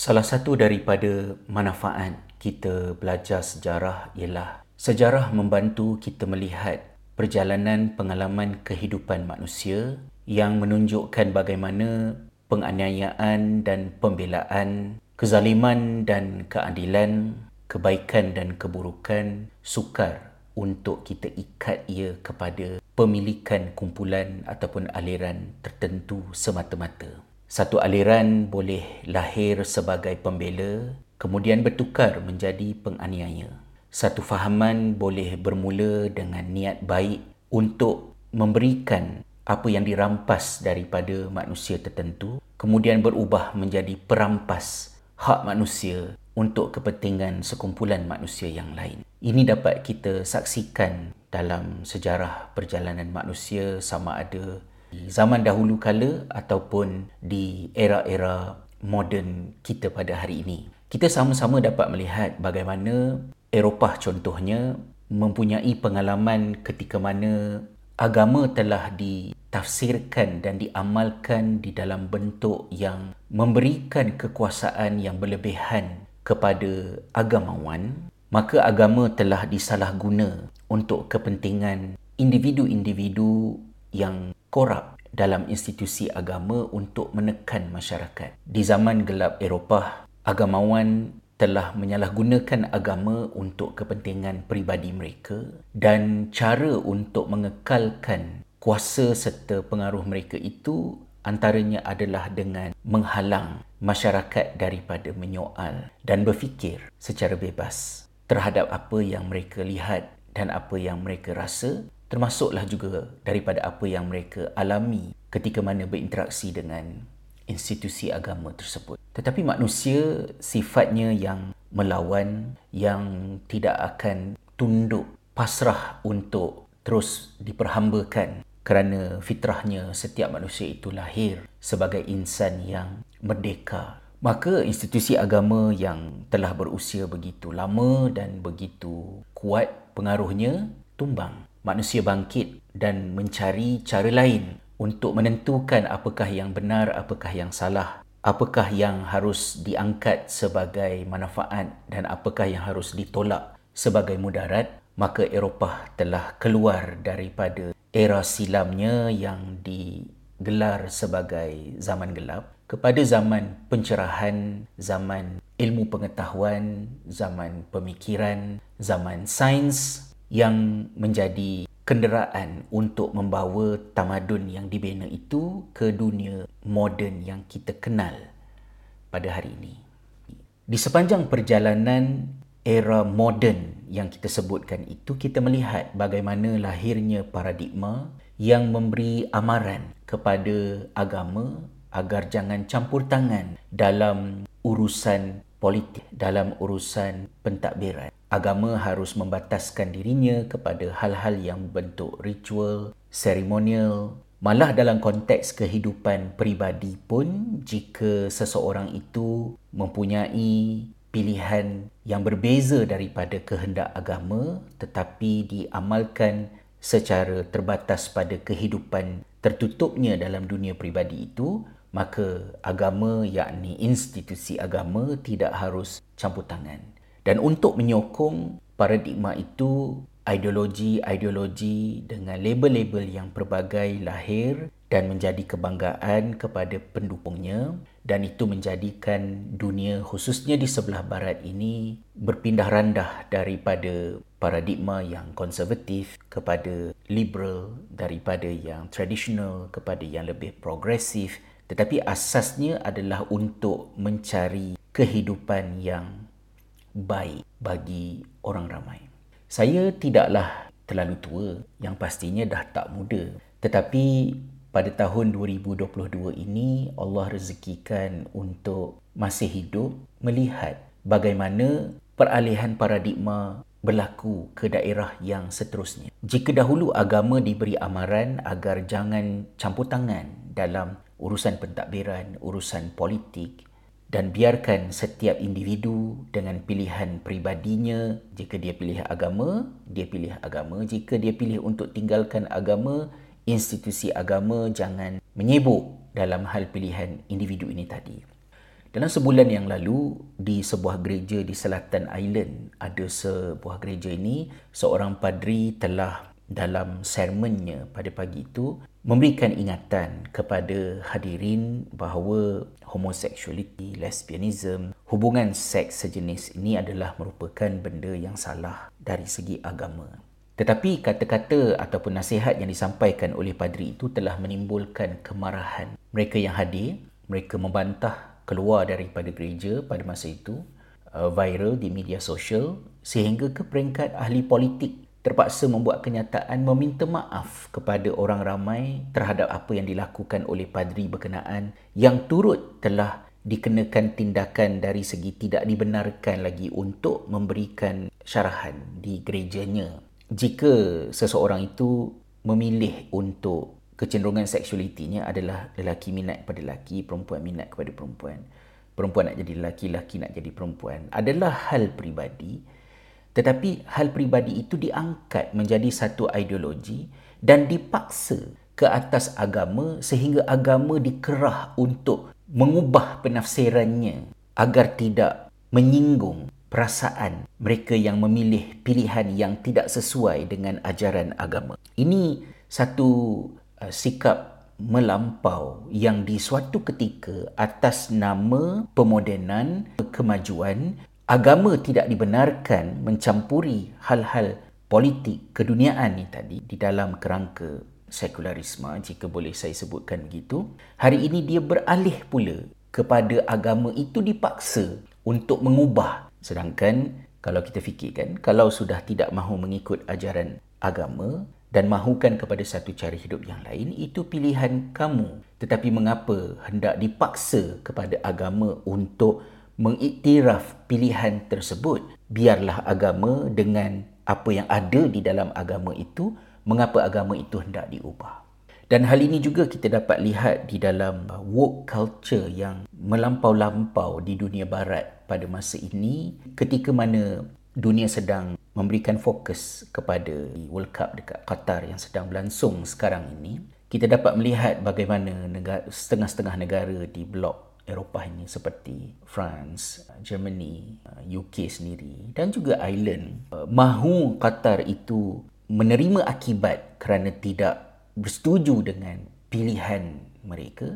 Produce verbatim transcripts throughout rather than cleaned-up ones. Salah satu daripada manfaat kita belajar sejarah ialah sejarah membantu kita melihat perjalanan pengalaman kehidupan manusia yang menunjukkan bagaimana penganiayaan dan pembelaan, kezaliman dan keadilan, kebaikan dan keburukan sukar untuk kita ikat ia kepada pemilikan kumpulan ataupun aliran tertentu semata-mata. Satu aliran boleh lahir sebagai pembela, kemudian bertukar menjadi penganiaya. Satu fahaman boleh bermula dengan niat baik untuk memberikan apa yang dirampas daripada manusia tertentu, kemudian berubah menjadi perampas hak manusia untuk kepentingan sekumpulan manusia yang lain. Ini dapat kita saksikan dalam sejarah perjalanan manusia sama ada di zaman dahulu kala ataupun di era-era moden kita pada hari ini. Kita sama-sama dapat melihat bagaimana Eropah contohnya mempunyai pengalaman ketika mana agama telah ditafsirkan dan diamalkan di dalam bentuk yang memberikan kekuasaan yang berlebihan kepada agamawan, maka agama telah disalahguna untuk kepentingan individu-individu yang korap dalam institusi agama untuk menekan masyarakat. Di zaman gelap Eropah, agamawan telah menyalahgunakan agama untuk kepentingan peribadi mereka dan cara untuk mengekalkan kuasa serta pengaruh mereka itu antaranya adalah dengan menghalang masyarakat daripada menyoal dan berfikir secara bebas terhadap apa yang mereka lihat dan apa yang mereka rasa, termasuklah juga daripada apa yang mereka alami ketika mana berinteraksi dengan institusi agama tersebut. Tetapi manusia sifatnya yang melawan, yang tidak akan tunduk, pasrah untuk terus diperhambakan kerana fitrahnya setiap manusia itu lahir sebagai insan yang merdeka. Maka institusi agama yang telah berusia begitu lama dan begitu kuat pengaruhnya tumbang. Manusia bangkit dan mencari cara lain untuk menentukan apakah yang benar, apakah yang salah, apakah yang harus diangkat sebagai manfaat dan apakah yang harus ditolak sebagai mudarat. Maka Eropah telah keluar daripada era silamnya yang digelar sebagai zaman gelap kepada zaman pencerahan, zaman ilmu pengetahuan, zaman pemikiran, zaman sains, yang menjadi kenderaan untuk membawa tamadun yang dibina itu ke dunia moden yang kita kenal pada hari ini. Di sepanjang perjalanan era moden yang kita sebutkan itu, kita melihat bagaimana lahirnya paradigma yang memberi amaran kepada agama agar jangan campur tangan dalam urusan politik, dalam urusan pentadbiran. Agama harus membataskan dirinya kepada hal-hal yang bentuk ritual, seremonial. Malah dalam konteks kehidupan peribadi pun, jika seseorang itu mempunyai pilihan yang berbeza daripada kehendak agama tetapi diamalkan secara terbatas pada kehidupan tertutupnya dalam dunia peribadi itu, maka agama yakni institusi agama tidak harus campur tangan. Dan untuk menyokong paradigma itu, ideologi-ideologi dengan label-label yang pelbagai lahir dan menjadi kebanggaan kepada pendukungnya, dan itu menjadikan dunia khususnya di sebelah barat ini berpindah randah daripada paradigma yang konservatif kepada liberal, daripada yang tradisional kepada yang lebih progresif. Tetapi asasnya adalah untuk mencari kehidupan yang baik bagi orang ramai. Saya tidaklah terlalu tua, yang pastinya dah tak muda. Tetapi pada tahun dua ribu dua puluh dua ini Allah rezekikan untuk masih hidup melihat bagaimana peralihan paradigma berlaku ke daerah yang seterusnya. Jika dahulu agama diberi amaran agar jangan campur tangan dalam urusan pentadbiran, urusan politik, dan biarkan setiap individu dengan pilihan peribadinya, jika dia pilih agama, dia pilih agama. Jika dia pilih untuk tinggalkan agama, institusi agama jangan menyibuk dalam hal pilihan individu ini tadi. Dalam sebulan yang lalu, di sebuah gereja di selatan Ireland, ada sebuah gereja ini, seorang padri telah dalam sermonnya pada pagi itu memberikan ingatan kepada hadirin bahawa homoseksualiti, lesbianism, hubungan seks sejenis ini adalah merupakan benda yang salah dari segi agama. Tetapi kata-kata ataupun nasihat yang disampaikan oleh padri itu telah menimbulkan kemarahan. Mereka yang hadir, mereka membantah keluar daripada gereja pada masa itu, uh, viral di media sosial, sehingga ke peringkat ahli politik terpaksa membuat kenyataan meminta maaf kepada orang ramai terhadap apa yang dilakukan oleh padri berkenaan yang turut telah dikenakan tindakan dari segi tidak dibenarkan lagi untuk memberikan syarahan di gerejanya jika seseorang itu memilih untuk kecenderungan seksualitinya adalah lelaki minat kepada lelaki, perempuan minat kepada perempuan. Perempuan nak jadi lelaki, lelaki nak jadi perempuan. Adalah hal peribadi. Tetapi hal peribadi itu diangkat menjadi satu ideologi dan dipaksa ke atas agama sehingga agama dikerah untuk mengubah penafsirannya agar tidak menyinggung perasaan mereka yang memilih pilihan yang tidak sesuai dengan ajaran agama. Ini satu sikap melampau yang di suatu ketika atas nama pemodenan, kemajuan, agama tidak dibenarkan mencampuri hal-hal politik keduniaan ni tadi di dalam kerangka sekularisme, jika boleh saya sebutkan begitu. Hari ini dia beralih pula kepada agama itu dipaksa untuk mengubah. Sedangkan kalau kita fikirkan, kalau sudah tidak mahu mengikut ajaran agama dan mahukan kepada satu cara hidup yang lain, itu pilihan kamu. Tetapi mengapa hendak dipaksa kepada agama untuk mengiktiraf pilihan tersebut? Biarlah agama dengan apa yang ada di dalam agama itu, mengapa agama itu hendak diubah? Dan hal ini juga kita dapat lihat di dalam woke culture yang melampau-lampau di dunia barat pada masa ini, ketika mana dunia sedang memberikan fokus kepada World Cup dekat Qatar yang sedang berlangsung sekarang ini. Kita dapat melihat bagaimana negara, setengah-setengah negara di blok Eropah ini seperti France, Germany, U K sendiri dan juga Ireland mahu Qatar itu menerima akibat kerana tidak bersetuju dengan pilihan mereka.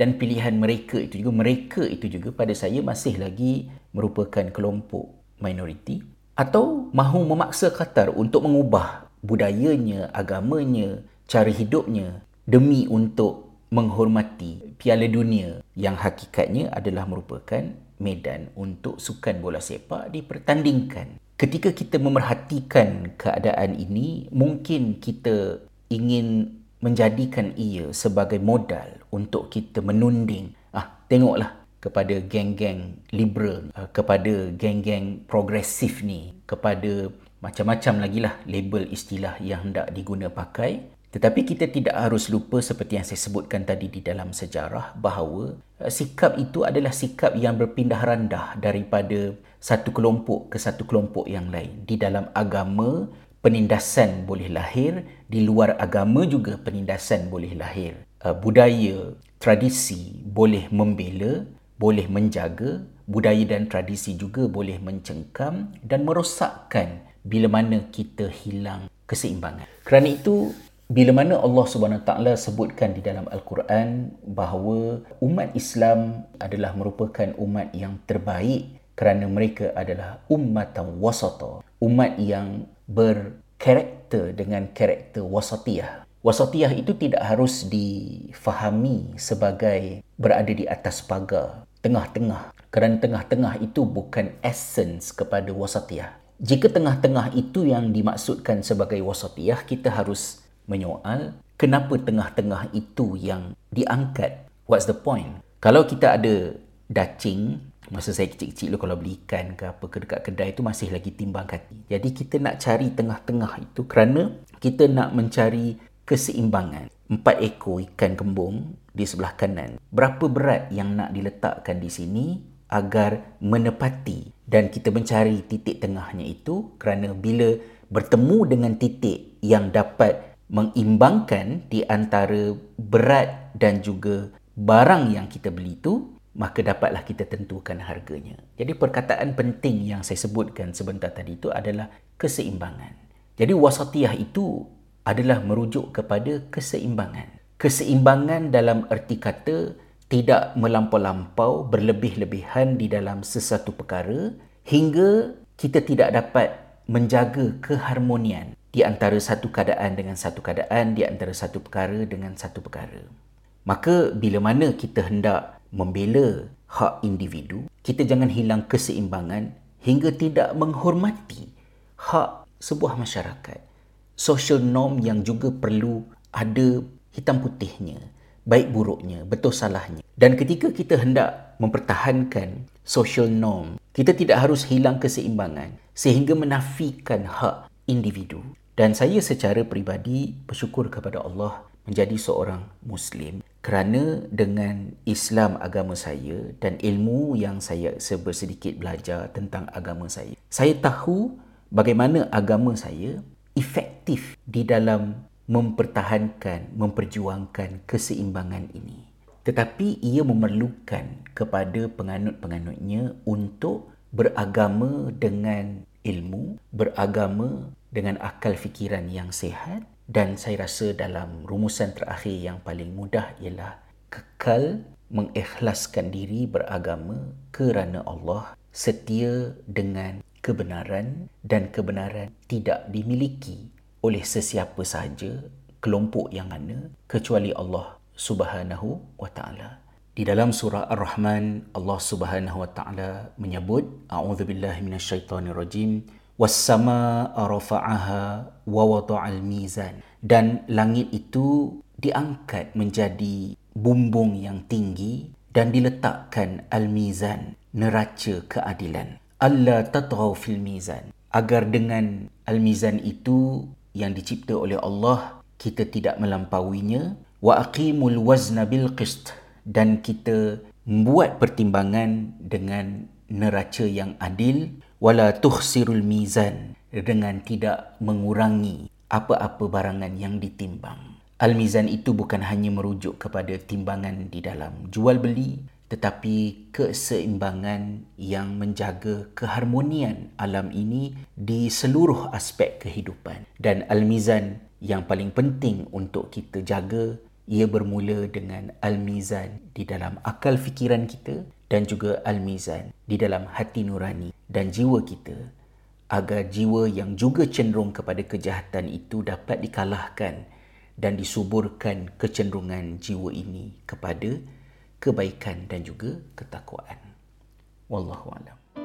Dan pilihan mereka itu juga, mereka itu juga pada saya masih lagi merupakan kelompok minoriti, atau mahu memaksa Qatar untuk mengubah budayanya, agamanya, cara hidupnya demi untuk menghormati Piala Dunia yang hakikatnya adalah merupakan medan untuk sukan bola sepak dipertandingkan. Ketika kita memerhatikan keadaan ini, mungkin kita ingin menjadikan ia sebagai modal untuk kita menunding, ah tengoklah kepada geng-geng liberal, kepada geng-geng progresif ni, kepada macam-macam lagi lah label istilah yang hendak diguna pakai. Tetapi kita tidak harus lupa seperti yang saya sebutkan tadi di dalam sejarah bahawa sikap itu adalah sikap yang berpindah randah daripada satu kelompok ke satu kelompok yang lain. Di dalam agama, penindasan boleh lahir. Di luar agama juga penindasan boleh lahir. Budaya, tradisi boleh membela, boleh menjaga, budaya dan tradisi juga boleh mencengkam dan merosakkan bila mana kita hilang keseimbangan. Kerana itu, bila mana Allah Subhanahu Wa Taala sebutkan di dalam Al-Quran bahawa umat Islam adalah merupakan umat yang terbaik kerana mereka adalah ummatan wasata, umat yang berkarakter dengan karakter wasatiyah. Wasatiyah itu tidak harus difahami sebagai berada di atas pagar, tengah-tengah. Kerana tengah-tengah itu bukan essence kepada wasatiyah. Jika tengah-tengah itu yang dimaksudkan sebagai wasatiyah, kita harus menyoal kenapa tengah-tengah itu yang diangkat. What's the point? Kalau kita ada dacing, masa saya kecil-kecil kalau beli ikan ke apa ke dekat kedai tu masih lagi timbang kaki. Jadi kita nak cari tengah-tengah itu kerana kita nak mencari keseimbangan. Empat ekor ikan kembung di sebelah kanan. Berapa berat yang nak diletakkan di sini agar menepati, dan kita mencari titik tengahnya itu kerana bila bertemu dengan titik yang dapat mengimbangkan di antara berat dan juga barang yang kita beli itu, maka dapatlah kita tentukan harganya. Jadi perkataan penting yang saya sebutkan sebentar tadi itu adalah keseimbangan. Jadi wasatiyah itu adalah merujuk kepada keseimbangan. Keseimbangan dalam erti kata tidak melampau-lampau, berlebih-lebihan di dalam sesuatu perkara hingga kita tidak dapat menjaga keharmonian di antara satu keadaan dengan satu keadaan, di antara satu perkara dengan satu perkara. Maka bila mana kita hendak membela hak individu, kita jangan hilang keseimbangan hingga tidak menghormati hak sebuah masyarakat. Social norm yang juga perlu ada hitam putihnya, baik buruknya, betul salahnya. Dan ketika kita hendak mempertahankan social norm, kita tidak harus hilang keseimbangan sehingga menafikan hak individu. Dan saya secara peribadi bersyukur kepada Allah menjadi seorang Muslim, kerana dengan Islam agama saya dan ilmu yang saya sedikit belajar tentang agama saya, saya tahu bagaimana agama saya efektif di dalam mempertahankan, memperjuangkan keseimbangan ini. Tetapi ia memerlukan kepada penganut-penganutnya untuk beragama dengan ilmu, beragama dengan akal fikiran yang sihat. Dan saya rasa dalam rumusan terakhir yang paling mudah ialah kekal mengikhlaskan diri beragama kerana Allah, setia dengan kebenaran, dan kebenaran tidak dimiliki oleh sesiapa sahaja, kelompok yang mana, kecuali Allah Subhanahu wa Ta'ala. Di dalam surah Ar-Rahman, Allah Subhanahu wa Ta'ala menyebut, a'udzubillahi minasyaitonirrajim, wassamaa rafa'aha wa wada'al mizan, dan langit itu diangkat menjadi bumbung yang tinggi dan diletakkan al-mizan, neraca keadilan, alla tatghaw fil mizan, agar dengan al-mizan itu yang dicipta oleh Allah kita tidak melampauinya, wa aqimul wazna bil qist, dan kita membuat pertimbangan dengan neraca yang adil, wala tuhsirul mizan, dengan tidak mengurangi apa-apa barangan yang ditimbang. Al-mizan itu bukan hanya merujuk kepada timbangan di dalam jual beli, tetapi keseimbangan yang menjaga keharmonian alam ini di seluruh aspek kehidupan. Dan al-mizan yang paling penting untuk kita jaga, ia bermula dengan al-mizan di dalam akal fikiran kita dan juga al-mizan di dalam hati nurani dan jiwa kita, agar jiwa yang juga cenderung kepada kejahatan itu dapat dikalahkan dan disuburkan kecenderungan jiwa ini kepada kebaikan dan juga ketakwaan. Wallahu a'lam.